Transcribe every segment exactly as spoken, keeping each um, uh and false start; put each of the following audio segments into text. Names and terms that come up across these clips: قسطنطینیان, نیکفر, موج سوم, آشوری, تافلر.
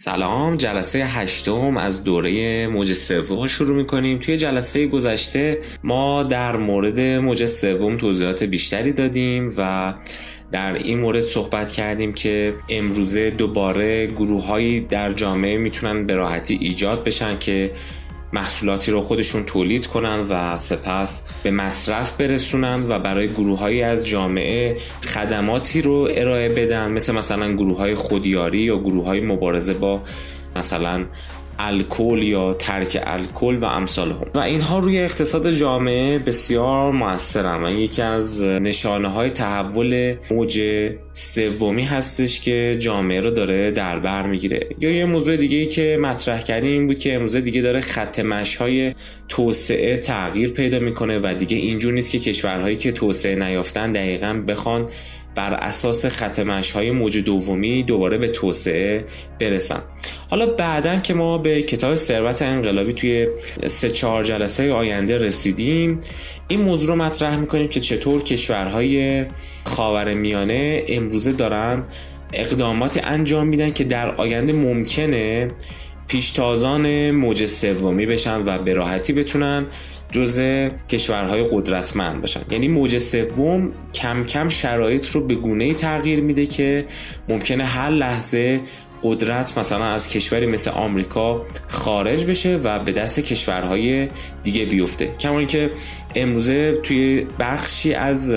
سلام، جلسه هشتم از دوره موج سوم شروع می‌کنیم. توی جلسه گذشته ما در مورد موج سوم توضیحات بیشتری دادیم و در این مورد صحبت کردیم که امروزه دوباره گروه‌هایی در جامعه میتونن به راحتی ایجاد بشن که محصولاتی رو خودشون تولید کنن و سپس به مصرف برسونن و برای گروه‌هایی از جامعه خدماتی رو ارائه بدن، مثل مثلا گروه‌های خودیاری یا گروه‌های مبارزه با مثلا الکل یا ترک الکل و امثال هم. و اینها روی اقتصاد جامعه بسیار مؤثرن و یکی از نشانه های تحول موج سومی هستش که جامعه رو داره در بر میگیره. یا یه موضوع دیگه ای که مطرح کردیم این بود که امروز دیگه داره خط مشی های توسعه تغییر پیدا میکنه و دیگه اینجور نیست که کشورهایی که توسعه نیافتن دقیقاً بخوان بر اساس خط مشی‌های موج دومی دوباره به توسعه برسن. حالا بعداً که ما به کتاب ثروت انقلابی توی سه چهار جلسه آینده رسیدیم، این موضوع رو مطرح می‌کنیم که چطور کشورهای خاورمیانه امروزه دارن اقداماتی انجام میدن که در آینده ممکنه پیشتازان موج سومی بشن و به راحتی بتونن جزء کشورهای قدرتمند باشن. یعنی موج سوم کم کم شرایط رو به گونه‌ای تغییر میده که ممکنه هر لحظه قدرت مثلا از کشوری مثل آمریکا خارج بشه و به دست کشورهای دیگه بیفته. کما اینکه امروزه توی بخشی از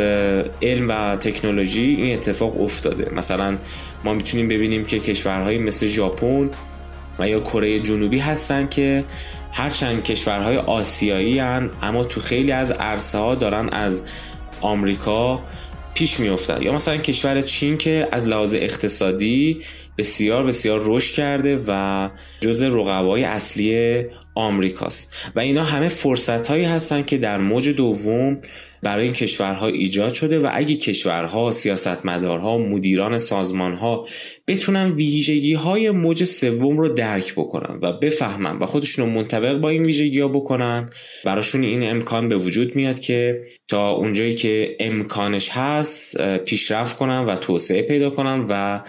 علم و تکنولوژی این اتفاق افتاده. مثلا ما میتونیم ببینیم که کشورهای مثل ژاپن و یا کره جنوبی هستن که هرچند کشورهای آسیایی هن اما تو خیلی از عرصه ها دارن از آمریکا پیش می افتن. یا مثلا کشور چین که از لحاظ اقتصادی بسیار بسیار رشد کرده و جزء رقبای اصلی آمریکاست. و اینا همه فرصت هایی هستن که در موج دوم برای این کشورها ایجاد شده و اگه کشورها، سیاستمدارها، مدیران سازمانها بتونن ویژگی‌های موج سوم رو درک بکنن و بفهمن و خودشون رو منطبق با این ویژگی‌ها بکنن، براشون این امکان به وجود میاد که تا اونجایی که امکانش هست پیشرفت کنن و توسعه پیدا کنن و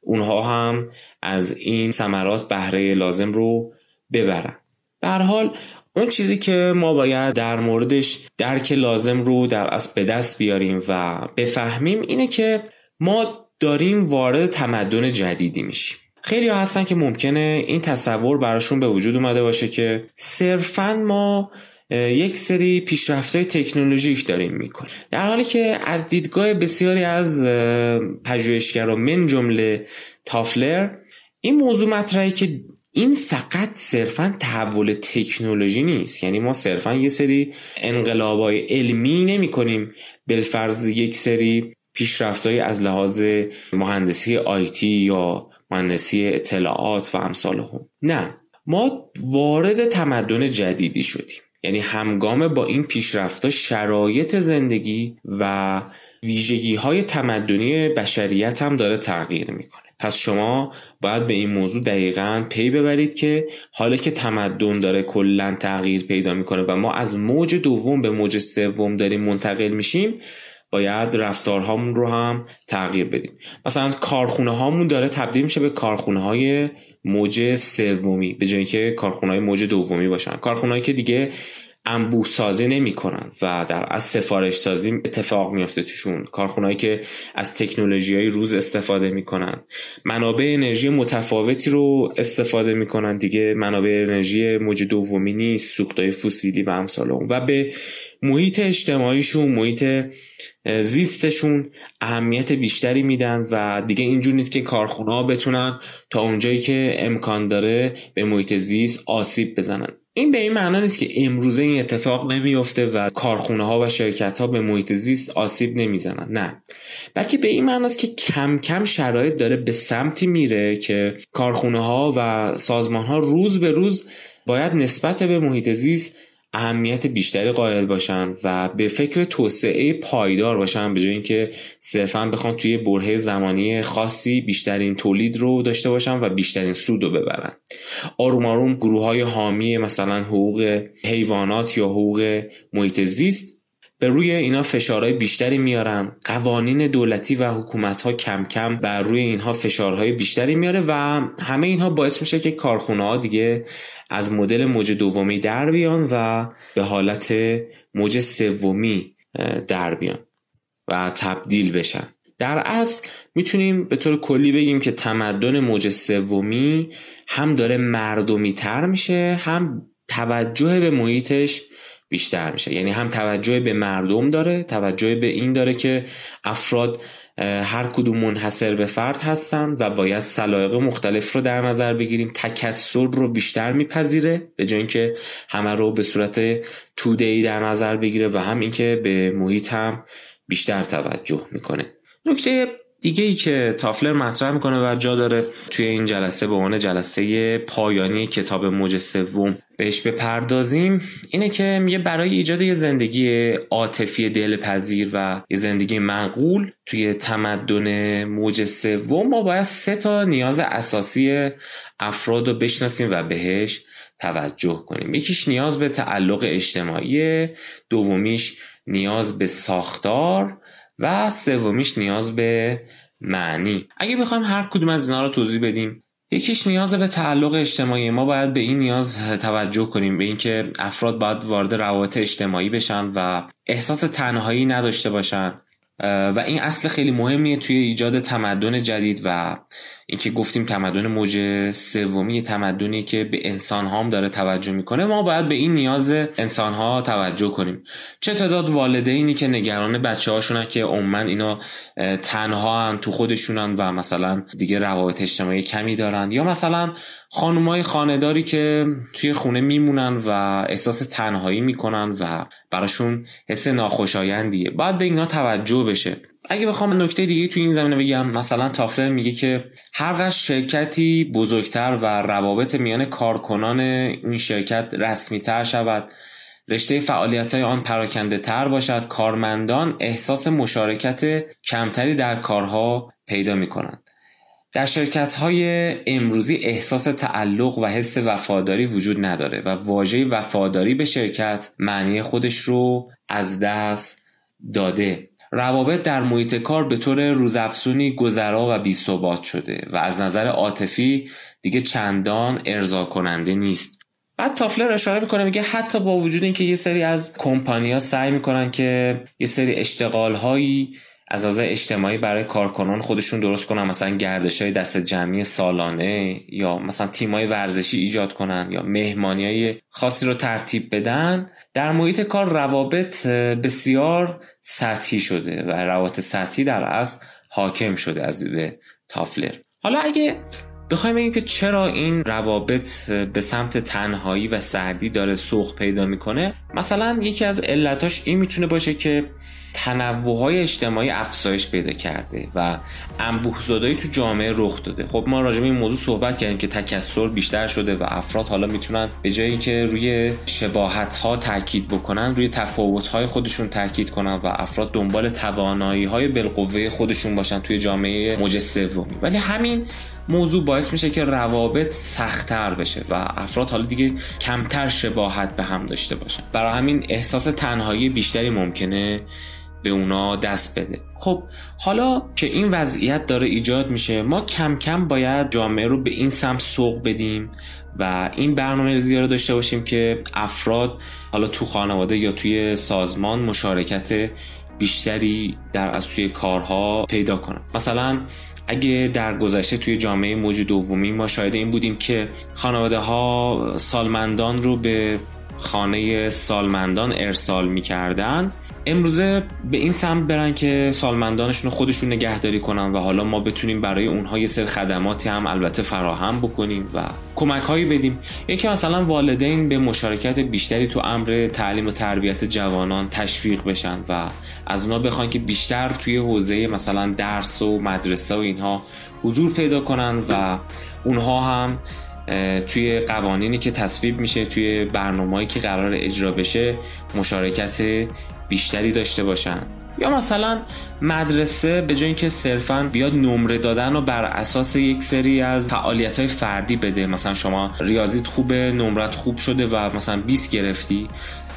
اونها هم از این ثمرات بهره لازم رو ببرن. به هر حال اون چیزی که ما باید در موردش درک لازم رو در اصل به دست بیاریم و بفهمیم اینه که ما داریم وارد تمدن جدیدی میشیم. خیلی ها هستن که ممکنه این تصور براشون به وجود اومده باشه که صرفاً ما یک سری پیشرفت‌های تکنولوژیک داریم میکنیم، در حالی که از دیدگاه بسیاری از پژوهشگران من جمله تافلر این موضوع مطرحه که این فقط صرفاً تحول تکنولوژی نیست. یعنی ما صرفاً یه سری انقلاب‌های علمی نمی‌کنیم، بالفرض یک سری پیشرفت‌های از لحاظ مهندسی آیتی یا مهندسی اطلاعات و امثال هم. نه، ما وارد تمدن جدیدی شدیم. یعنی همگام با این پیشرفت‌ها شرایط زندگی و ویژگی‌های تمدنی بشریت هم داره تغییر می‌کنه. پس شما باید به این موضوع دقیقاً پی ببرید که حالا که تمدن داره کلاً تغییر پیدا میکنه و ما از موج دوم به موج سوم داریم منتقل میشیم، باید رفتارهامون رو هم تغییر بدیم. مثلا کارخونه هامون داره تبدیل میشه به کارخونه های موج سومی به جای اینکه کارخونه های موج دومی باشن، کارخونه هایی که دیگه انبوه سازی نمی کنن و در از سفارش سازی اتفاق میفته توشون، کارخونهایی که از تکنولوژی های روز استفاده می کنن، منابع انرژی متفاوتی رو استفاده می کنن، دیگه منابع انرژی موج دومی نیست، سوختهای فسیلی و امثال اون، و به محیط اجتماعیشون، محیط زیستشون اهمیت بیشتری میدن و دیگه اینجور نیست که کارخونه ها بتونن تا اونجایی که امکان داره به محیط زیست آسیب بزنن. این به این معنا نیست که امروزه این اتفاق نمیفته و کارخونه ها و شرکت ها به محیط زیست آسیب نمیزنن، نه، بلکه به این معنا است که کم کم شرایط داره به سمتی میره که کارخونه ها و سازمان ها روز به روز باید نسبت به محیط زیست اهمیت بیشتری قائل باشن و به فکر توسعه پایدار باشن به جای اینکه صرفاً بخوان توی برهه زمانی خاصی بیشترین تولید رو داشته باشن و بیشترین سود رو ببرن. آروم آروم گروه‌های حامی مثلا حقوق حیوانات یا حقوق محیط زیست به روی اینا فشارهای بیشتری میارن. قوانین دولتی و حکومت‌ها کم کم بر روی اینها فشارهای بیشتری میاره و همه اینها باعث میشه که کارخونه‌ها دیگه از مدل موج دومی در بیان و به حالت موج سومی در بیان و تبدیل بشن. در اصل میتونیم به طور کلی بگیم که تمدن موج سومی هم داره مردمی تر میشه، هم توجه به محیطش بیشتر میشه. یعنی هم توجه به مردم داره، توجه به این داره که افراد هر کدوم منحصر به فرد هستن و باید سلایق مختلف رو در نظر بگیریم. تکثر رو بیشتر میپذیره به جای اینکه همه رو به صورت توده‌ای در نظر بگیره و هم اینکه به محیط هم بیشتر توجه میکنه. نکته دیگه ای که تافلر مطرح میکنه و جا داره توی این جلسه به عنوان جلسه پایانی کتاب موج سوم بهش بپردازیم اینه که میگه برای ایجاد یه زندگی عاطفی دلپذیر و یه زندگی معقول توی تمدن موج سوم ما باید سه تا نیاز اساسی افراد رو بشناسیم و بهش توجه کنیم. یکیش نیاز به تعلق اجتماعی، دومیش نیاز به ساختار و سومیش نیاز به معنی. اگه بخوایم هر کدوم از اینا رو توضیح بدیم، یکیش نیاز به تعلق اجتماعی، ما باید به این نیاز توجه کنیم، به اینکه افراد باید وارد روابط اجتماعی بشن و احساس تنهایی نداشته باشن و این اصل خیلی مهمیه توی ایجاد تمدن جدید و اینکه گفتیم تمدن موج سومی تمدنی که به انسان‌ها هم داره توجه میکنه. ما باید به این نیاز انسان‌ها توجه کنیم. چه تعداد والدینی که نگران بچه‌هاشون که عموما اینا تنها هم تو خودشونن و مثلا دیگه روابط اجتماعی کمی دارن، یا مثلا خانم‌های خانه‌داری که توی خونه میمونن و احساس تنهایی میکنن و براشون حس ناخوشایندیه. باید به اینا توجه بشه. اگه بخوام نکته دیگه توی این زمینه بگم، مثلا تافلر میگه که هرگاه شرکتی بزرگتر و روابط میان کارکنان این شرکت رسمی‌تر شود، رشته فعالیت‌های آن پراکنده‌تر باشد، کارمندان احساس مشارکت کمتری در کارها پیدا می‌کنند. در شرکت‌های امروزی احساس تعلق و حس وفاداری وجود نداره و واژه وفاداری به شرکت معنی خودش رو از دست داده. روابط در محیط کار به طور روزافزونی گذرا و بی‌ثبات شده و از نظر عاطفی دیگه چندان ارضا کننده نیست. بعد تافلر اشاره میکنه میگه حتی با وجود اینکه یه سری از کمپانی‌ها سعی میکنن که یه سری اشتغال‌هایی از نظر اجتماعی برای کارکنان خودشون درست کنن، مثلا گردش‌های دست جمعی سالانه یا مثلا تیم‌های ورزشی ایجاد کنن یا مهمانی‌های خاصی رو ترتیب بدن، در محیط کار روابط بسیار سطحی شده و روابط سطحی در اصل حاکم شده از دید تافلر. حالا اگه بخوایم بگیم که چرا این روابط به سمت تنهایی و سردی داره سوق پیدا میکنه، مثلا یکی از علتاش این میتونه باشه که تنوع‌های اجتماعی افزایش پیدا کرده و انبوه‌زدایی تو جامعه رخ داده. خب ما راجع به این موضوع صحبت کردیم که تکثر بیشتر شده و افراد حالا میتونن به جای اینکه روی شباهت‌ها تاکید بکنن، روی تفاوت‌های خودشون تاکید کنن و افراد دنبال توانایی‌های بالقوه خودشون باشن توی جامعه موج سوم. ولی همین موضوع باعث میشه که روابط سخت‌تر بشه و افراد حالا دیگه کمتر شباهت به هم داشته باشن. برای همین احساس تنهایی بیشتری ممکنه به اونا دست بده. خب حالا که این وضعیت داره ایجاد میشه، ما کم کم باید جامعه رو به این سمت سوق بدیم و این برنامه‌ریزی رو داشته باشیم که افراد حالا تو خانواده یا توی سازمان مشارکت بیشتری در از توی کارها پیدا کنن. مثلا اگه در گذشته توی جامعه موج دومی ما شاهد این بودیم که خانواده‌ها سالمندان رو به خانه سالمندان ارسال می‌کردن، امروزه به این سمت برن که سالمندانشون رو خودشون نگهداری کنن و حالا ما بتونیم برای اونها یه سری خدماتی هم البته فراهم بکنیم و کمک‌هایی بدیم. یکی مثلا والدین به مشارکت بیشتری تو امر تعلیم و تربیت جوانان تشویق بشن و از اونا بخوان که بیشتر توی حوزه مثلا درس و مدرسه و اینها حضور پیدا کنن و اونها هم توی قوانینی که تصویب میشه، توی برنامه‌ای که قرار اجرا بشه مشارکت بیشتری داشته باشن. یا مثلا مدرسه به جای اینکه صرفاً بیاد نمره دادن و بر اساس یک سری از فعالیت‌های فردی بده، مثلا شما ریاضیت خوبه، نمرت خوب شده و مثلا بیست گرفتی،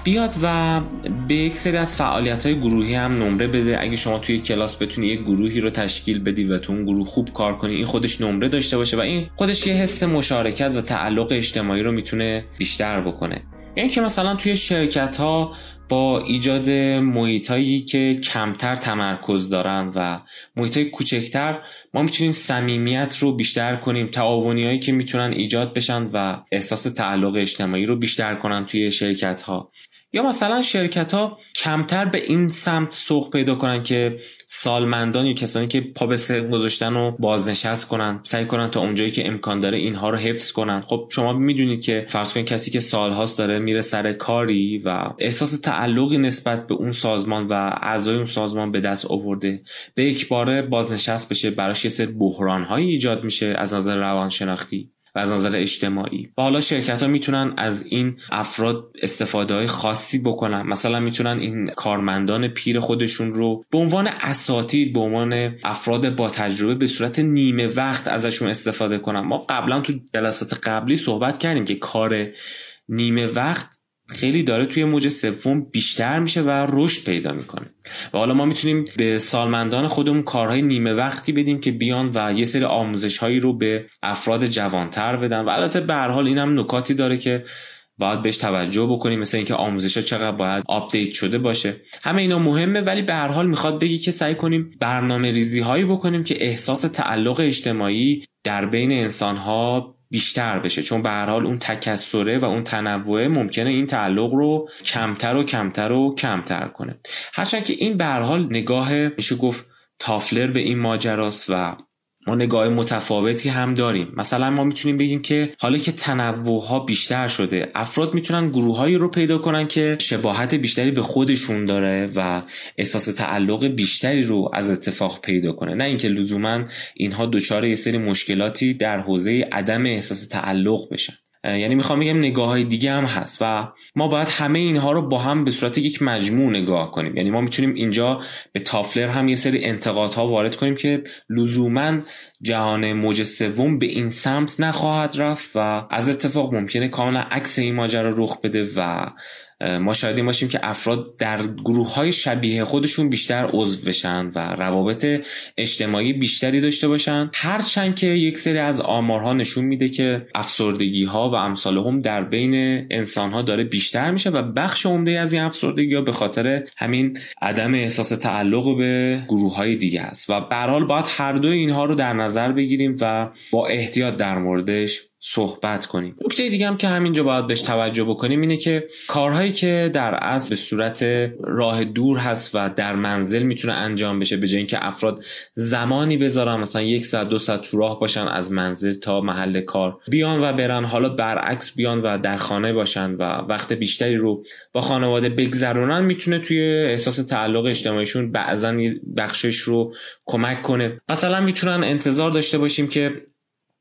بیاد و به یک سری از فعالیت‌های گروهی هم نمره بده. اگه شما توی کلاس بتونی یک گروهی رو تشکیل بدی و تو اون گروه خوب کار کنی، این خودش نمره داشته باشه و این خودش یه حس مشارکت و تعلق اجتماعی رو میتونه بیشتر بکنه. یعنی که مثلا توی شرکت‌ها با ایجاد محیطایی که کمتر تمرکز دارن و محیطای کوچکتر، ما میتونیم صمیمیت رو بیشتر کنیم، تعاونیایی که میتونن ایجاد بشن و احساس تعلق اجتماعی رو بیشتر کنن توی شرکت‌ها. یا مثلا شرکت‌ها کمتر به این سمت سوق پیدا کنن که سالمندان یا کسانی که پا به صدق گذاشتن رو بازنشست کنن، سعی کنن تا اونجایی که امکان داره اینها رو حفظ کنن. خب شما میدونید که فرض کنید کسی که سالهاست داره میره سر کاری و احساس تعلقی نسبت به اون سازمان و اعضای اون سازمان به دست آورده، به یک باره بازنشست بشه، براش یه سری بحران‌های ایجاد میشه از نظر روانشناختی و از نظر اجتماعی. و حالا شرکت‌ها میتونن از این افراد استفاده‌های خاصی بکنن. مثلا میتونن این کارمندان پیر خودشون رو به عنوان اساتید، به عنوان افراد با تجربه به صورت نیمه وقت ازشون استفاده کنن. ما قبلا تو جلسات قبلی صحبت کردیم که کار نیمه وقت خیلی داره توی موج سوم بیشتر میشه و رشد پیدا میکنه و حالا ما میتونیم به سالمندان خودمون کارهای نیمه وقتی بدیم که بیان و یه سری آموزش‌هایی رو به افراد جوانتر بدن. و البته به هر حال این هم نکاتی داره که باید بهش توجه بکنیم، مثل اینکه آموزش‌ها چقدر باید آپدیت شده باشه. همه اینا مهمه، ولی به هر حال میخواد بگی که سعی کنیم برنامه‌ریزی‌هایی بکنیم که احساس تعلق اجتماعی در بین انسان‌ها بیشتر بشه، چون به هر حال اون تکثره و اون تنوع ممکنه این تعلق رو کمتر و کمتر و کمتر کنه. هرچند که این به هر حال نگاه میشه گفت تافلر به این ماجراست و ما نگاه متفاوتی هم داریم. مثلا ما میتونیم بگیم که حالا که تنوع‌ها بیشتر شده، افراد میتونن گروه‌هایی رو پیدا کنن که شباهت بیشتری به خودشون داره و احساس تعلق بیشتری رو از اتفاق پیدا کنه، نه اینکه لزوماً اینها دچار یه سری مشکلاتی در حوزه عدم احساس تعلق بشن. یعنی میخوام بگم نگاه‌های دیگه هم هست و ما باید همه اینها رو با هم به صورت یک مجموع نگاه کنیم. یعنی ما میتونیم اینجا به تافلر هم یه سری انتقادها وارد کنیم که لزوماً جهان موج سوم به این سمت نخواهد رفت و از اتفاق ممکنه کاملا عکس این ماجرا رخ بده و ما شاهدیم باشیم که افراد در گروه‌های شبیه خودشون بیشتر عضو بشن و روابط اجتماعی بیشتری داشته باشن، هرچند که یک سری از آمارها نشون میده که افسردگی‌ها و امثال هم در بین انسان‌ها داره بیشتر میشه و بخش عمده از این افسردگی‌ها به خاطر همین عدم احساس تعلق به گروه‌های دیگه است و به هر حال باید هر دو اینها رو در نظر بگیریم و با احتیاط در موردش صحبت کنیم. نکته دیگه هم که همینجا باید بهش توجه بکنیم اینه که کارهایی که در اصل به صورت راه دور هست و در منزل میتونه انجام بشه، به جای اینکه افراد زمانی بذارن، مثلا یک ساعت دو ساعت تو راه باشن از منزل تا محل کار بیان و برن، حالا برعکس بیان و در خانه باشن و وقت بیشتری رو با خانواده بگذرونن، میتونه توی احساس تعلق اجتماعیشون بعضا بخشش رو کمک کنه. مثلا میتونن انتظار داشته باشیم که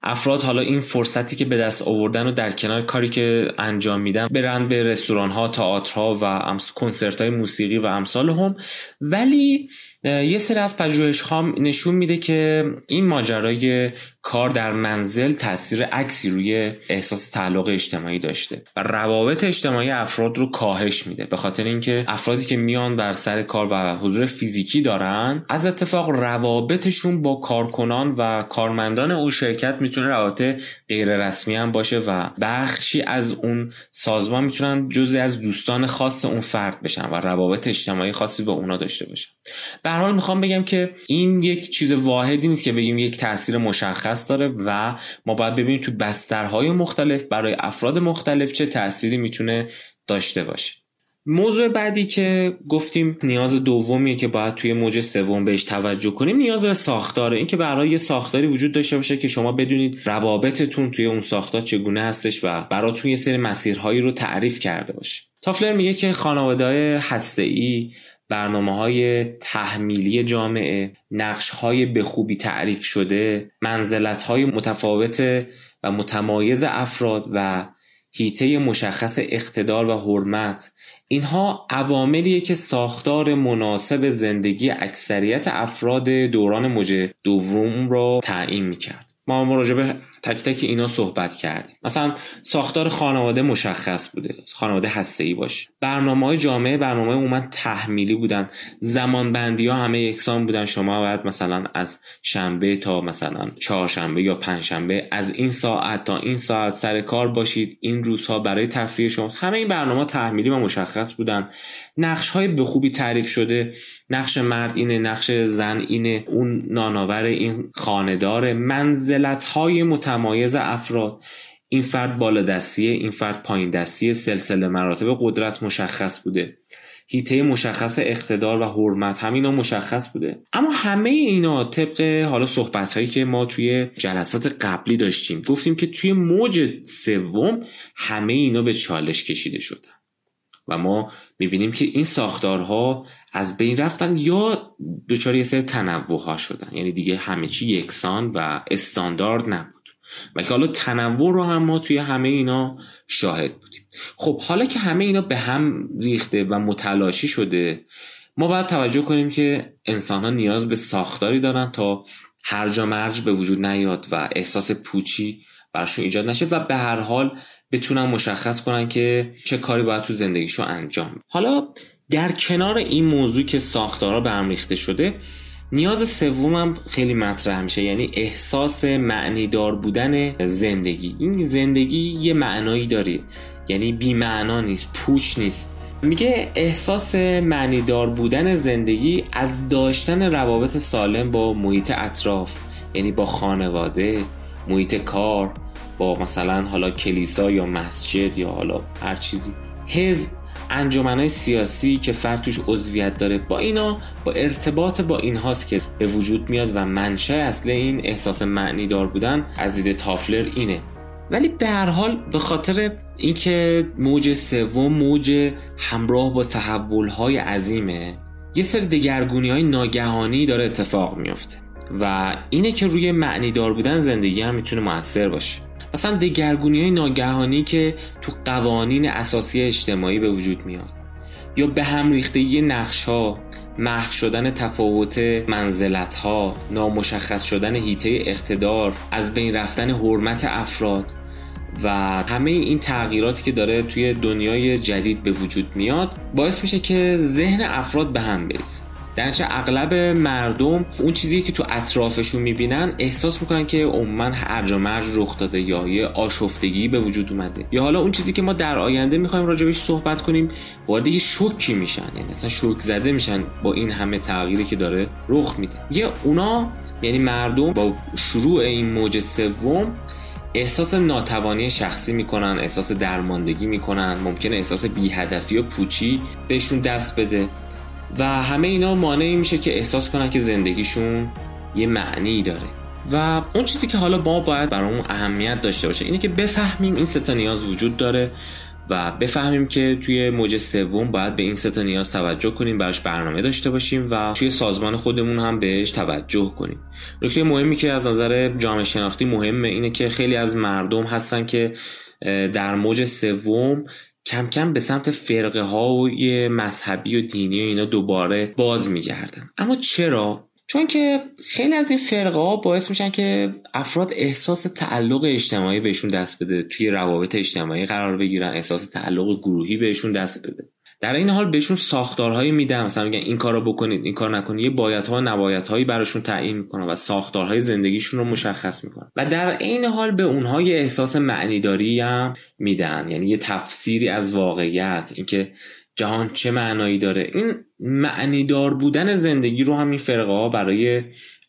افراد حالا این فرصتی که به دست آوردن و در کنار کاری که انجام میدن برن به رستوران‌ها، تئاترها و کنسرت‌های موسیقی و امثال هم. ولی یه سری از پژوهش‌ها نشون میده که این ماجرای کار در منزل تاثیر عکسی روی احساس تعلق اجتماعی داشته و روابط اجتماعی افراد رو کاهش میده، به خاطر اینکه افرادی که میان بر سر کار و حضور فیزیکی دارن، از اتفاق روابطشون با کارکنان و کارمندان اون شرکت میتونه روابط غیر رسمی هم باشه و بخشی از اون سازمان میتونن جزئی از دوستان خاص اون فرد بشن و روابط اجتماعی خاصی با اونا داشته باشن. به هر حال میخوام بگم که این یک چیز واحدی نیست که بگیم یک تاثیر مشخص داره و ما باید ببینیم تو بسترهای مختلف برای افراد مختلف چه تأثیری میتونه داشته باشه. موضوع بعدی که گفتیم نیاز دومیه که باید توی موج سوم بهش توجه کنیم، نیاز به ساختاره. این که برای یه ساختاری وجود داشته باشه که شما بدونید روابطتون توی اون ساختار چگونه هستش و براتون یه سری مسیرهایی رو تعریف کرده باشه. تافلر میگه که خانواده‌های هسته‌ای، برنامه‌های تحمیلی جامعه، نقش‌های به خوبی تعریف شده، منزلت‌های متفاوت و متمایز افراد و حیطه مشخص اقتدار و حرمت، اینها عواملیه که ساختار مناسب زندگی اکثریت افراد دوران موج دوم را تعیین می‌کرد. ما هم راجع به تک تک اینا صحبت کردیم. مثلا ساختار خانواده مشخص بوده، خانواده هسته‌ای باشه. برنامه‌های جامعه، برنامه‌های عموماً تحمیلی بودن. زمانبندی‌ها همه یکسان بودن. شما باید مثلا از شنبه تا مثلا چهارشنبه یا پنجشنبه از این ساعت تا این ساعت سر کار باشید. این روزها برای تفریح شماست. همه این برنامه‌ها تحمیلی و مشخص بودن. نقش‌های به خوبی تعریف شده. نقش مرد اینه، نقش زن اینه، اون ناناور، این خانه‌دار. منزلت‌های متمایز افراد، این فرد بالادستیه، این فرد پاییندستیه. سلسله مراتب قدرت مشخص بوده. حیطه مشخص اقتدار و حرمت همینا مشخص بوده. اما همه اینا طبق حالا صحبت‌هایی که ما توی جلسات قبلی داشتیم گفتیم که توی موج سوم همه اینا به چالش کشیده شدن و ما میبینیم که این ساختارها از بین رفتن یا دچار یه سری تنوع‌ها شدن، یعنی دیگه همه چی یکسان و استاندارد نبود و که حالا تنوع رو هم ما توی همه اینا شاهد بودیم. خب حالا که همه اینا به هم ریخته و متلاشی شده، ما باید توجه کنیم که انسان‌ها نیاز به ساختاری دارن تا هرج و مرج به وجود نیاد و احساس پوچی براشون ایجاد نشه و به هر حال بتونن مشخص کنن که چه کاری باید تو زندگیشو انجام بده. حالا در کنار این موضوع که ساختارها به هم ریخته شده، نیاز سومم خیلی مطرح میشه، یعنی احساس معنیدار بودن زندگی. این زندگی یه معنایی داره، یعنی بی معنا نیست، پوچ نیست. میگه احساس معنیدار بودن زندگی از داشتن روابط سالم با محیط اطراف، یعنی با خانواده، محیط کار، با مثلا حالا کلیسا یا مسجد یا حالا هر چیزی، حزب، انجمن‌های سیاسی که فرد توش عضویت داره. با اینا، با ارتباط با این هاست که به وجود میاد و منشأ اصل این احساس معنی دار بودن از دید تافلر اینه. ولی به هر حال به خاطر اینکه موج سوم موج همراه با تحول‌های عظیمه، یه سری دگرگونی‌های ناگهانی داره اتفاق میفته و اینه که روی معنی دار بودن زندگی هم میتونه موثر باشه. مثلا دگرگونی‌های ناگهانی که تو قوانین اساسی اجتماعی به وجود میاد، یا به هم ریختگی نقش‌ها، محو شدن تفاوت منزلت‌ها، نامشخص شدن حیطه اقتدار، از بین رفتن حرمت افراد و همه این تغییراتی که داره توی دنیای جدید به وجود میاد، باعث میشه که ذهن افراد به هم بریزه. درنچه اغلب مردم اون چیزی که تو اطرافشون میبینن احساس میکنن که عموما هرج و مرج رخ داده یا یه آشفتگی به وجود اومده، یا حالا اون چیزی که ما در آینده میخوایم راجبش صحبت کنیم وارد یه شوکی میشن، یعنی اصلا شوک زده میشن با این همه تغییری که داره رخ میده. یا اونا، یعنی مردم، با شروع این موج سوم احساس ناتوانی شخصی میکنن، احساس درماندگی میکنن، ممکنه احساس بی‌هدفی و پوچی بهشون دست بده و همه اینا مانعی میشه که احساس کنن که زندگیشون یه معنی داره. و اون چیزی که حالا ما باید برامون اهمیت داشته باشه اینه که بفهمیم این سه تا نیاز وجود داره و بفهمیم که توی موج سوم باید به این سه تا نیاز توجه کنیم، براش برنامه داشته باشیم و توی سازمان خودمون هم بهش توجه کنیم. نکته مهمی که از نظر جامعه شناختی مهمه اینه که خیلی از مردم هستن که در موج سوم کم کم به سمت فرقه های مذهبی و دینی و اینا دوباره باز میگردن. اما چرا؟ چون که خیلی از این فرقه ها باعث میشن که افراد احساس تعلق اجتماعی بهشون دست بده، توی روابط اجتماعی قرار بگیرن، احساس تعلق گروهی بهشون دست بده. در این حال بهشون ساختارهایی میدن، مثلا میگن این کارو بکنید، این کار نکنید، یه بایدها و نبایدهایی براشون تعیین میکنن و ساختارهای زندگیشون رو مشخص میکنن و در این حال به اونها یه احساس معنیداری هم میدن، یعنی یه تفسیری از واقعیت، اینکه جهان چه معنایی داره. این معنیدار بودن زندگی رو هم این فرقه ها برای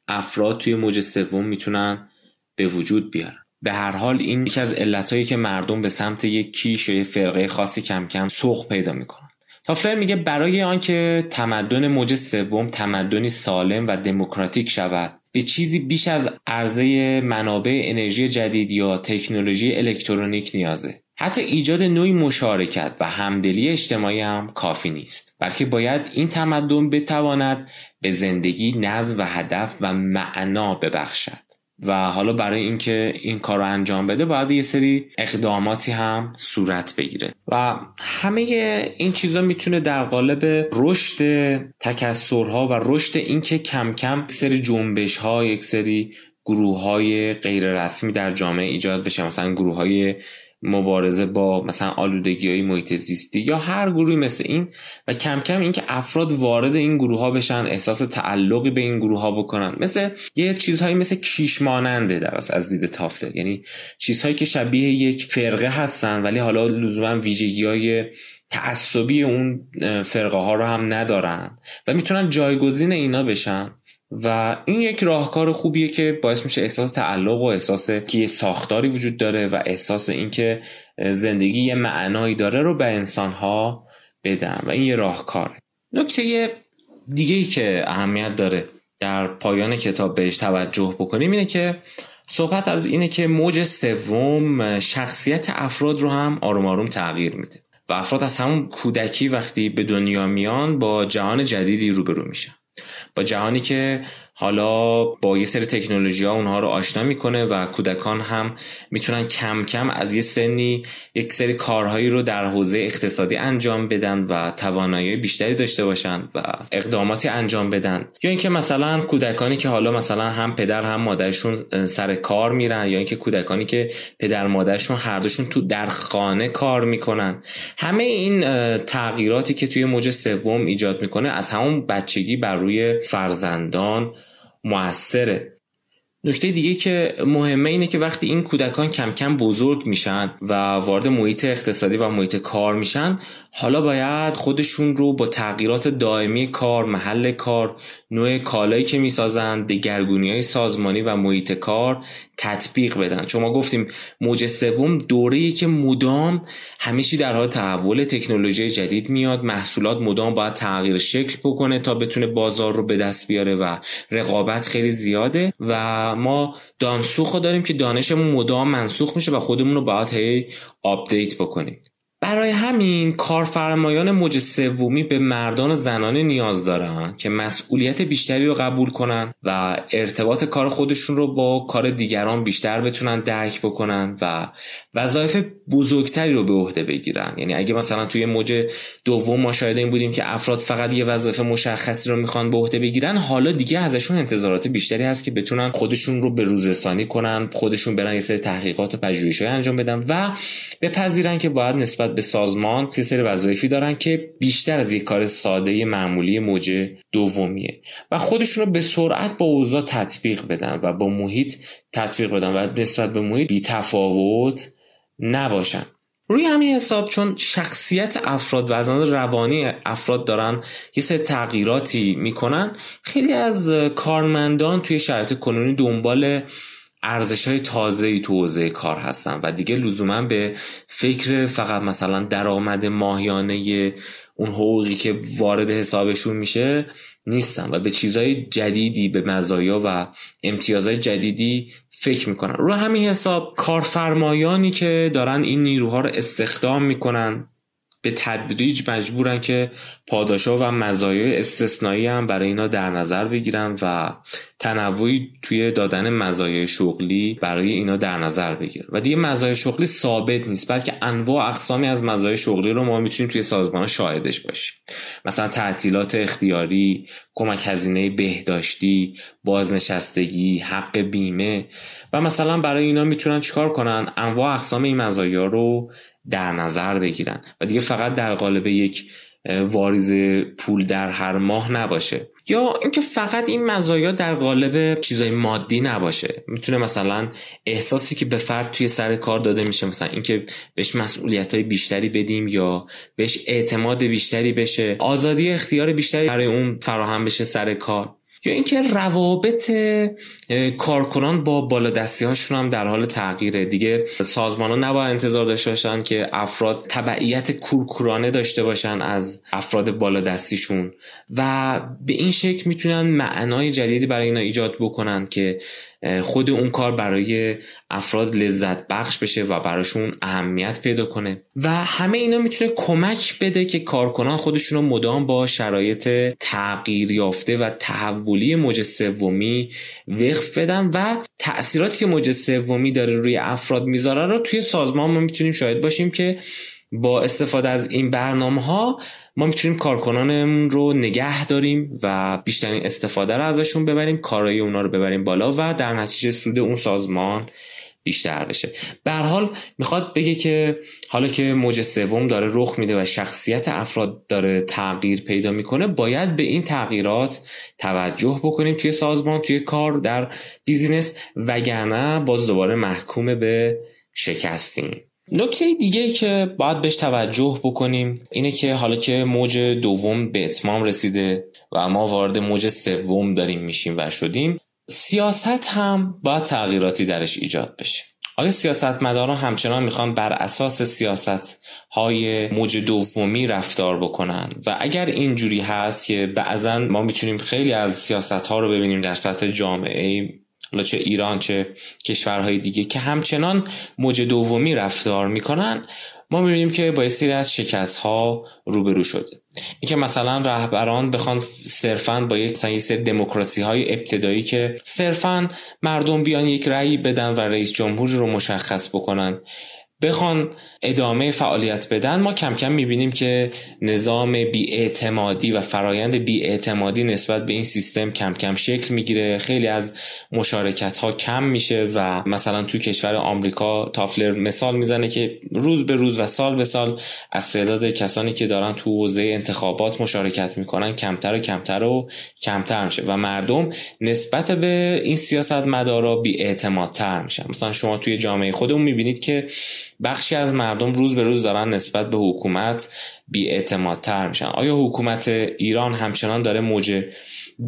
افراد توی موج سوم میتونن به وجود بیارن. به هر حال این یکی از علتایی که مردم به سمت یک کیش و یک فرقه خاصی کم کم سوق پیدا میکنن. تافلر میگه برای آنکه تمدن موج سوم تمدنی سالم و دموکراتیک شود، به چیزی بیش از عرضه منابع انرژی جدید یا تکنولوژی الکترونیک نیازه. حتی ایجاد نوعی مشارکت و همدلی اجتماعی هم کافی نیست، بلکه باید این تمدن بتواند به زندگی نظم و هدف و معنا ببخشد. و حالا برای اینکه این کار رو انجام بده باید یه سری اقداماتی هم صورت بگیره و همه این چیزا میتونه در قالب رشد تکثرها و رشد اینکه کم کم یک سری جنبش‌ها، یک سری گروه‌های غیر رسمی در جامعه ایجاد بشه، مثلا گروه‌های مبارزه با مثلا آلودگی‌های محیط زیستی یا هر گروهی مثل این، و کم کم اینکه افراد وارد این گروه‌ها بشن، احساس تعلقی به این گروه‌ها بکنن، مثل یه چیزهایی مثل کیش ماننده در اصل از دید تافلر، یعنی چیزهایی که شبیه یک فرقه هستن ولی حالا لزوما ویژگی‌های تعصبی اون فرقه ها رو هم ندارن و میتونن جایگزین اینا بشن. و این یک راهکار خوبیه که باعث میشه احساس تعلق و احساس که یه ساختاری وجود داره و احساس این که زندگی یه معنایی داره رو به انسان‌ها بدن، و این یه راهکاره. نکته دیگه‌ای که اهمیت داره در پایان کتاب بهش توجه بکنیم اینه که صحبت از اینه که موج سوم شخصیت افراد رو هم آروم آروم تغییر میده و افراد از همون کودکی وقتی به دنیا میان با جهان جدیدی روبرو میشن، با جهانی که حالا با یه سری تکنولوژی ها اونها رو آشنا میکنه و کودکان هم میتونن کم کم از یه سنی یک سری کارهایی رو در حوزه اقتصادی انجام بدن و توانایی بیشتری داشته باشن و اقداماتی انجام بدن، یا اینکه مثلا کودکانی که حالا مثلا هم پدر هم مادرشون سر کار میرن، یا اینکه کودکانی که پدر مادرشون هر دوشون تو در خانه کار میکنن، همه این تغییراتی که توی موج سوم ایجاد میکنه از همون بچگی بر روی فرزندان موثره. نکته دیگه که مهمه اینه که وقتی این کودکان کم کم بزرگ میشن و وارد محیط اقتصادی و محیط کار میشن، حالا باید خودشون رو با تغییرات دائمی کار، محل کار، نوع کالایی که میسازن، دگرگونی‌های سازمانی و محیط کار تطبیق بدن. چون ما گفتیم موج سوم دوره‌ای که مدام همه چی در حال تحول، تکنولوژی جدید میاد، محصولات مدام باید تغییر شکل بکنه تا بتونه بازار رو به دست بیاره و رقابت خیلی زیاده و ما دانسوخ رو داریم که دانشمون مدام منسوخ میشه و خودمون رو باید هی آپدیت بکنیم. برای همین کارفرمایان موج سومی به مردان و زنان نیاز دارن که مسئولیت بیشتری رو قبول کنن و ارتباط کار خودشون رو با کار دیگران بیشتر بتونن درک بکنن و وظایف بزرگتری رو به عهده بگیرن. یعنی اگه مثلا توی موج دوم ما شاهد این بودیم که افراد فقط یه وظیفه مشخصی رو میخوان به عهده بگیرن، حالا دیگه ازشون انتظارات بیشتری هست که بتونن خودشون رو به روزرسانی کنن، خودشون برن یه سری تحقیقات و پژوهش‌های انجام بدن و بپذیرن که باید نسبت به سازمان یه سری وظایفی دارن که بیشتر از یک کار ساده معمولی موج دومیه و خودشون رو به سرعت با اوضاع تطبیق بدن و با محیط تطبیق بدن و نسبت به محیط بی تفاوت نباشن. روی همین حساب چون شخصیت افراد و از نظر روانی افراد دارن یه سری تغییراتی میکنن، خیلی از کارمندان توی شرایط کنونی دنبال ارزش‌های تازه‌ای تو حوزه کار هستن و دیگه لزوما به فکر فقط مثلا درآمد ماهیانه اون حقوقی که وارد حسابشون میشه نیستن و به چیزهای جدیدی، به مزایا و امتیازهای جدیدی فکر میکنن. رو همین حساب کارفرمایانی که دارن این نیروها رو استخدام میکنن به تدریج مجبورن که پاداشا و مزایای استثنایی هم برای اینا در نظر بگیرن و تنوعی توی دادن مزایای شغلی برای اینا در نظر بگیرن و دیگه مزایای شغلی ثابت نیست، بلکه انواع اقسامی از مزایای شغلی رو ما میتونیم توی سازمان شاهدش باشیم، مثلا تعطیلات اختیاری، کمک هزینه بهداشتی، بازنشستگی، حق بیمه، و مثلا برای اینا میتونن چیکار کنن؟ انواع اقسام این مزایا رو در نظر بگیرن و دیگه فقط در قالب یک واریز پول در هر ماه نباشه، یا اینکه فقط این مزایا در قالب چیزای مادی نباشه. میتونه مثلا احساسی که به فرد توی سر کار داده میشه، مثلا اینکه بهش مسئولیت‌های بیشتری بدیم یا بهش اعتماد بیشتری بشه، آزادی اختیار بیشتری برای اون فراهم بشه سر کار، یا اینکه روابط کارکنان با بالادستی‌هاشون هم در حال تغییره. دیگه سازمان‌ها نباید انتظار داشته باشن که افراد تبعیت کورکورانه داشته باشن از افراد بالادستیشون و به این شکل میتونن معنای جدیدی برای اینا ایجاد بکنن که خود اون کار برای افراد لذت بخش بشه و براشون اهمیت پیدا کنه و همه اینا میتونه کمک بده که کارکنان خودشون رو مدام با شرایط تغییر یافته و تحولی موج سومی وقف بدن و تأثیراتی که موج سومی داره روی افراد میذاره رو توی سازمان ما میتونیم شاهد باشیم که با استفاده از این برنامه‌ها ما میتونیم کارکنانمون رو نگه داریم و بیشترین استفاده رو ازشون ببریم، کارایی اونا رو ببریم بالا و در نتیجه سود اون سازمان بیشتر بشه. به هر حال میخواد بگه که حالا که موج سوم داره رخ میده و شخصیت افراد داره تغییر پیدا میکنه، باید به این تغییرات توجه بکنیم توی سازمان، توی کار، در بیزینس، وگرنه باز دوباره محکوم به شکستیم. نکته دیگه که باید بهش توجه بکنیم اینه که حالا که موج دوم به اتمام رسیده و ما وارد موج سوم داریم میشیم و شدیم، سیاست هم باید تغییراتی درش ایجاد بشه. آیا سیاستمداران همچنان میخوان بر اساس سیاست های موج دومی رفتار بکنن؟ و اگر اینجوری هست که بعضا ما میتونیم خیلی از سیاست ها رو ببینیم در سطح جامعه، حالا چه ایران چه کشورهای دیگه، که همچنان موج دومی رفتار میکنن، ما میبینیم که با سری از شکست‌ها روبرو شده. اینکه مثلا رهبران بخوان صرفاً با یک سری دموکراسی‌های ابتدایی که صرفاً مردم بیان یک رأی بدن و رئیس جمهور رو مشخص بکنن بخوان ادامه فعالیت بدن، ما کم کم میبینیم که نظام بی‌اعتمادی و فرایند بی‌اعتمادی نسبت به این سیستم کم کم شکل میگیره، خیلی از مشارکت‌ها کم میشه و مثلا تو کشور آمریکا تافلر مثال میزنه که روز به روز و سال به سال از تعداد کسانی که دارن تو حوزه انتخابات مشارکت میکنن کمتر و کمتر و کمتر میشه و مردم نسبت به این سیاستمدارا بی‌اعتمادتر میشن. مثلا شما توی جامعه خودمون میبینید که بخشی از مردم روز به روز دارن نسبت به حکومت بی‌اعتمادتر میشن. آیا حکومت ایران همچنان داره موج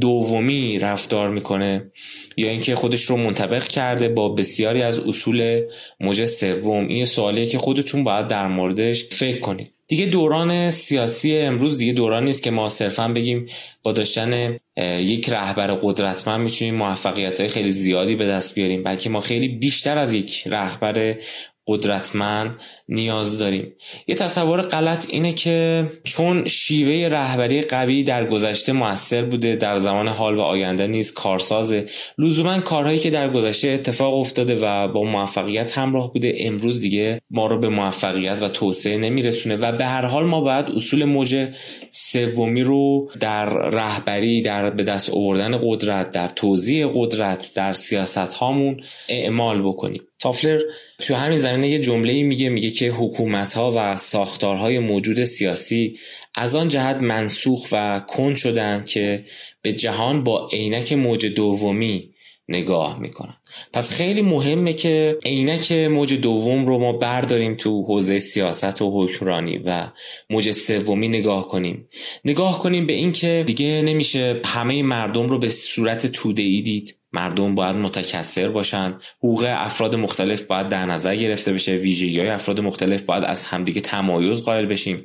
دومی رفتار میکنه یا اینکه خودش رو منطبق کرده با بسیاری از اصول موج سوم؟ این سوالیه که خودتون باید در موردش فکر کنید. دیگه دوران سیاسی امروز دیگه دوران نیست که ما صرفاً بگیم با داشتن یک رهبر قدرتمند میتونیم موفقیت‌های خیلی زیادی به دست بیاریم، بلکه ما خیلی بیشتر از یک رهبر قدرتمند نیاز داریم. یه تصور غلط اینه که چون شیوه رهبری قوی در گذشته مؤثر بوده، در زمان حال و آینده نیز کارساز، لزوما کارهایی که در گذشته اتفاق افتاده و با موفقیت همراه بوده امروز دیگه ما رو به موفقیت و توسعه نمیرسونه و به هر حال ما باید اصول موج سومی رو در رهبری، در به دست آوردن قدرت، در توزیع قدرت، در سیاست هامون اعمال بکنیم. تافلر تو همین زمینه یه جمله‌ای میگه، میگه که حکومت‌ها و ساختارهای موجود سیاسی از آن جهت منسوخ و کند شدند که به جهان با عینک موج دومی نگاه میکنن. پس خیلی مهمه که عینک موج دوم رو ما برداریم تو حوزه سیاست و حکمرانی و موج سومی نگاه کنیم. نگاه کنیم به این که دیگه نمیشه همه مردم رو به صورت توده‌ای دید. مردم باید متکثر باشن، حقوق افراد مختلف باید در نظر گرفته بشه، ویژگی‌های افراد مختلف باید از همدیگه تمایز قائل بشیم.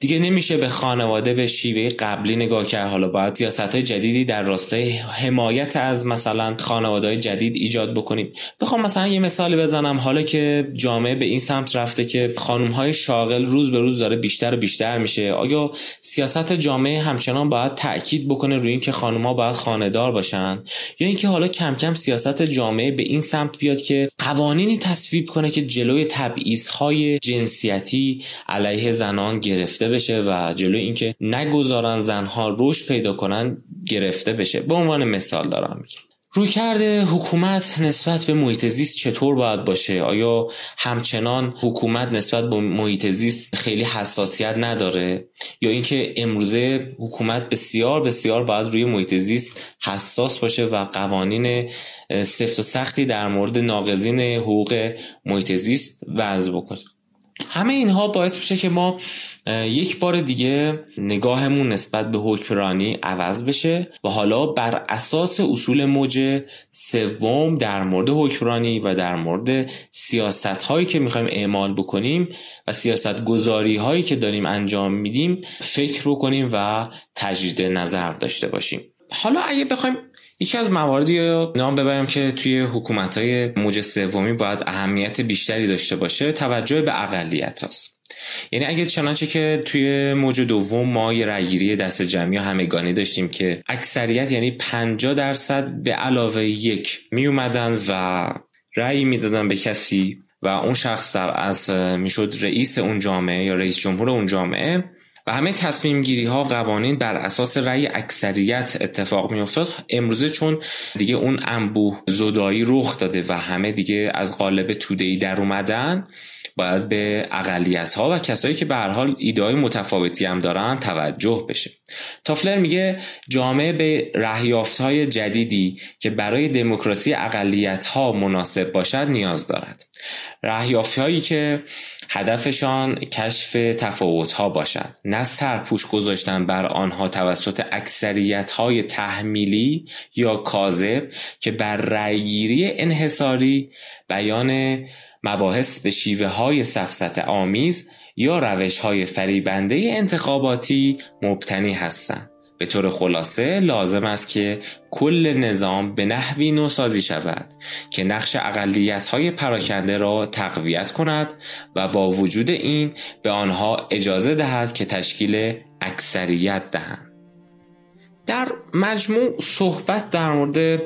دیگه نمیشه به خانواده به شیوه قبلی نگاه کرد. حالا باید سیاست‌های جدیدی در راستای حمایت از مثلا خانواده‌های جدید ایجاد بکنیم. بخوام مثلا یه مثال بزنم، حالا که جامعه به این سمت رفته که خانم‌های شاغل روز به روز داره بیشتر و بیشتر میشه، آیا سیاست جامعه همچنان باید تأکید بکنه روی اینکه خانم‌ها باید خانه‌دار باشن، یا اینکه حالا کم کم سیاست جامعه به این سمت بیاد که قوانینی تصویب کنه که جلوی تبعیض‌های جنسیتی علیه زنان گرفته بشه و جلوی اینکه نگذارن زنها رشد پیدا کنن گرفته بشه؟ به عنوان مثال دارم میگم. رویکرد حکومت نسبت به محیط زیست چطور باید باشه؟ آیا همچنان حکومت نسبت به محیط زیست خیلی حساسیت نداره؟ یا اینکه امروزه حکومت بسیار بسیار باید روی محیط زیست حساس باشه و قوانین سفت و سختی در مورد ناقضین حقوق محیط زیست وضع بکنه؟ همه اینها باعث میشه که ما یک بار دیگه نگاهمون نسبت به حکمرانی عوض بشه و حالا بر اساس اصول موج سوم در مورد حکمرانی و در مورد سیاست هایی که میخوایم اعمال بکنیم و سیاست گذاری هایی که داریم انجام میدیم فکر بکنیم و تجدید نظر داشته باشیم. حالا اگه بخوایم یکی از مواردی رو نام ببرم که توی حکومت‌های موج سومی باید اهمیت بیشتری داشته باشه، توجه به اقلیت‌هاست. یعنی اگه چنانچه که توی موج دوم ما یه رأی‌گیری دست جمعی همگانی داشتیم که اکثریت یعنی پنجاه درصد به علاوه یک می اومدن و رأی میدادن به کسی و اون شخص در اصل میشد رئیس اون جامعه یا رئیس جمهور اون جامعه و همه تصمیم گیری ها قوانین بر اساس رأی اکثریت اتفاق می افتاد. امروزه چون دیگه اون انبوه زدایی رخ داده و همه دیگه از قالب توده‌ای در اومدن، باید به اقلیت ها و کسایی که به هر حال ایده‌های متفاوتی هم دارن توجه بشه. تافلر میگه جامعه به رهیافت‌های جدیدی که برای دموکراسی اقلیت ها مناسب باشد نیاز دارد. رهیافت‌هایی که هدفشان کشف تفاوت‌ها باشد، نه سرپوش گذاشتن بر آنها توسط اکثریت‌های تحمیلی یا کاذب که بر رأی‌گیری انحصاری، بیان مباحث به شیوه‌های سفسطه‌آمیز یا روش‌های فریبنده انتخاباتی مبتنی هستند. به طور خلاصه لازم است که کل نظام به نحوی نوسازی شود که نقش اقلیت‌های پراکنده را تقویت کند و با وجود این به آنها اجازه دهد که تشکیل اکثریت دهند. در مجموع صحبت در مورد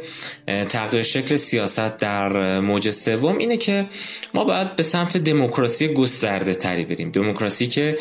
تغییر شکل سیاست در موج سوم اینه که ما باید به سمت دموکراسی گسترده تری بریم، دموکراسی که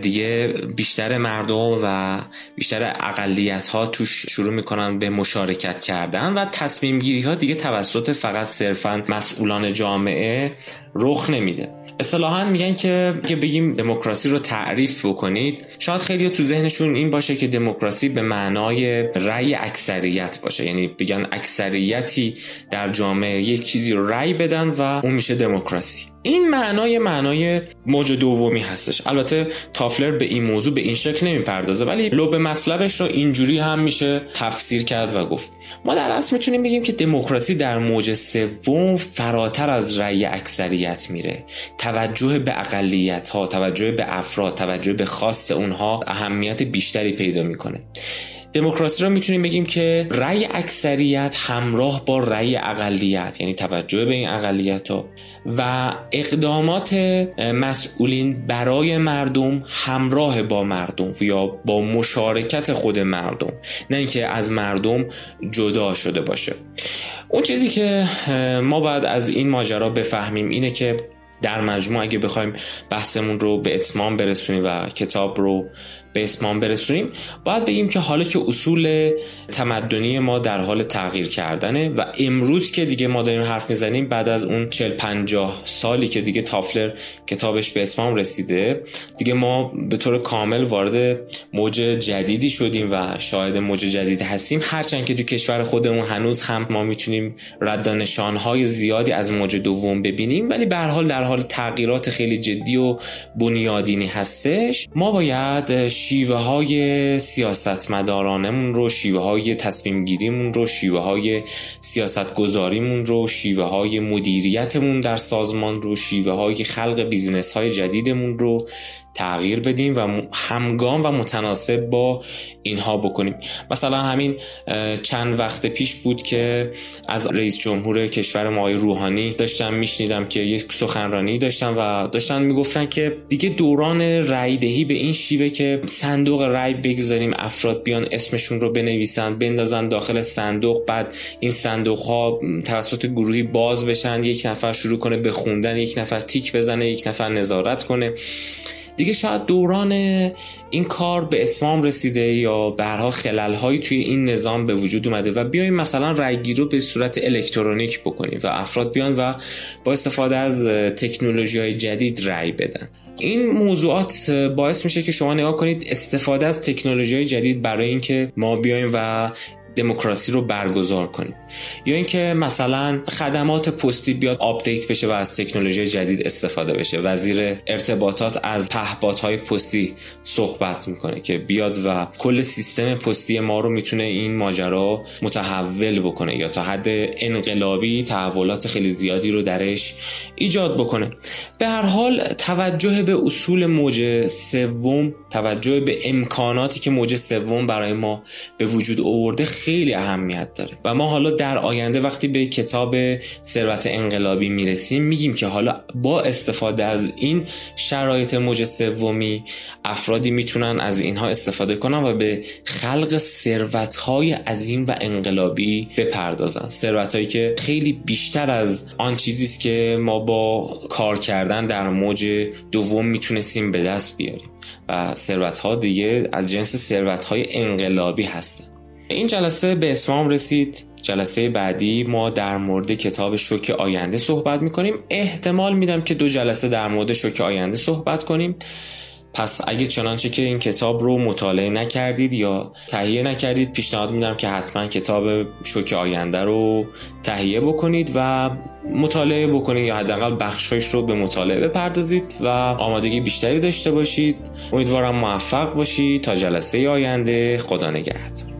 دیگه بیشتر مردم و بیشتر اقلیت ها توش شروع میکنن به مشارکت کردن و تصمیم گیری ها دیگه توسط فقط صرفاً مسئولان جامعه رخ نمیده. اصطلاحاً میگن که اگه بگیم دموکراسی رو تعریف بکنید، شاید خیلی تو ذهنشون این باشه که دموکراسی به معنای رأی اکثریت باشه، یعنی بگن اکثریتی در جامعه یک چیزی رو رأی بدن و اون میشه دموکراسی. این معنای معنای موج دومی هستش. البته تافلر به این موضوع به این شکل نمیپردازه، ولی لب مطلبش رو اینجوری هم میشه تفسیر کرد و گفت. ما در اصل میتونیم بگیم که دموکراسی در موج سوم فراتر از رأی اکثریت میره. توجه به اقلیت ها، توجه به افراد، توجه به خواست اونها اهمیت بیشتری پیدا میکنه. دموکراسی رو میتونیم بگیم که رأی اکثریت همراه با رأی اقلیت، یعنی توجه به این اقلیت ها و اقدامات مسئولین برای مردم همراه با مردم یا با مشارکت خود مردم، نه اینکه از مردم جدا شده باشه. اون چیزی که ما باید از این ماجرا بفهمیم اینه که در مجموع اگه بخوایم بحثمون رو به اتمام برسونیم و کتاب رو به اتمام برسونیم، باید بگیم که حالا که اصول تمدنی ما در حال تغییر کردنه و امروز که دیگه ما داریم حرف میزنیم، بعد از اون چهل پنجاه سالی که دیگه تافلر کتابش به اتمام رسیده، دیگه ما به طور کامل وارد موج جدیدی شدیم و شاهد موج جدید هستیم، هرچند که تو کشور خودمون هنوز هم ما میتونیم رد نشانهای زیادی از موج دوم ببینیم، ولی به هر حال در حال تغییرات خیلی جدی و بنیادینی هستش. ما باید شیوه های سیاستمدارانمون رو، شیوه های تصمیم گیریمون رو، شیوه های سیاست گذاریمون رو، شیوه های مدیریتمون در سازمان رو، شیوه های خلق بیزنس های جدیدمون رو تغییر بدیم و همگام و متناسب با اینها بکنیم. مثلا همین چند وقت پیش بود که از رئیس جمهور کشور ما آقای روحانی داشتم میشنیدم که یک سخنرانی داشتن و داشتن میگفتن که دیگه دوران رأی‌دهی به این شیوه که صندوق رأی بگذاریم، افراد بیان اسمشون رو بنویسن، بندازن داخل صندوق، بعد این صندوق ها توسط گروهی باز بشن، یک نفر شروع کنه به خوندن، یک نفر تیک بزنه، یک نفر نظارت کنه. دیگه شاید دوران این کار به اتمام رسیده یا به هر حال خلل‌هایی توی این نظام به وجود اومده و بیایم مثلا رأی‌گیری رو به صورت الکترونیک بکنیم و افراد بیان و با استفاده از تکنولوژی‌های جدید رأی بدن. این موضوعات باعث میشه که شما نگاه کنید استفاده از تکنولوژی‌های جدید برای اینکه ما بیایم و دموکراسی رو برگزار کنیم، یا اینکه مثلا خدمات پستی بیاد آپدیت بشه و از تکنولوژی جدید استفاده بشه. وزیر ارتباطات از پهپادهای پستی صحبت میکنه که بیاد و کل سیستم پستی ما رو میتونه این ماجرا متحول بکنه یا تا حد انقلابی تحولات خیلی زیادی رو درش ایجاد بکنه. به هر حال توجه به اصول موج سوم، توجه به امکاناتی که موج سوم برای ما به وجود آورده، خیلی اهمیت داره و ما حالا در آینده وقتی به کتاب ثروت انقلابی میرسیم میگیم که حالا با استفاده از این شرایط موج سومی افرادی میتونن از اینها استفاده کنن و به خلق ثروت‌های عظیم و انقلابی بپردازن، ثروت‌هایی که خیلی بیشتر از آن چیزی است که ما با کار کردن در موج دوم میتونستیم به دست بیاریم و ثروت‌ها دیگه از جنس ثروت‌های انقلابی هستن. این جلسه به اتمام رسید. جلسه بعدی ما در مورد کتاب شوک آینده صحبت می‌کنیم. احتمال میدم که دو جلسه در مورد شوک آینده صحبت کنیم. پس اگه چنانچه که این کتاب رو مطالعه نکردید یا تهیه نکردید، پیشنهاد میدم که حتما کتاب شوک آینده رو تهیه بکنید و مطالعه بکنید یا حداقل بخشایش رو به مطالعه بپردازید و آمادگی بیشتری داشته باشید. امیدوارم موفق باشید. تا جلسه آینده، خدا نگهدار.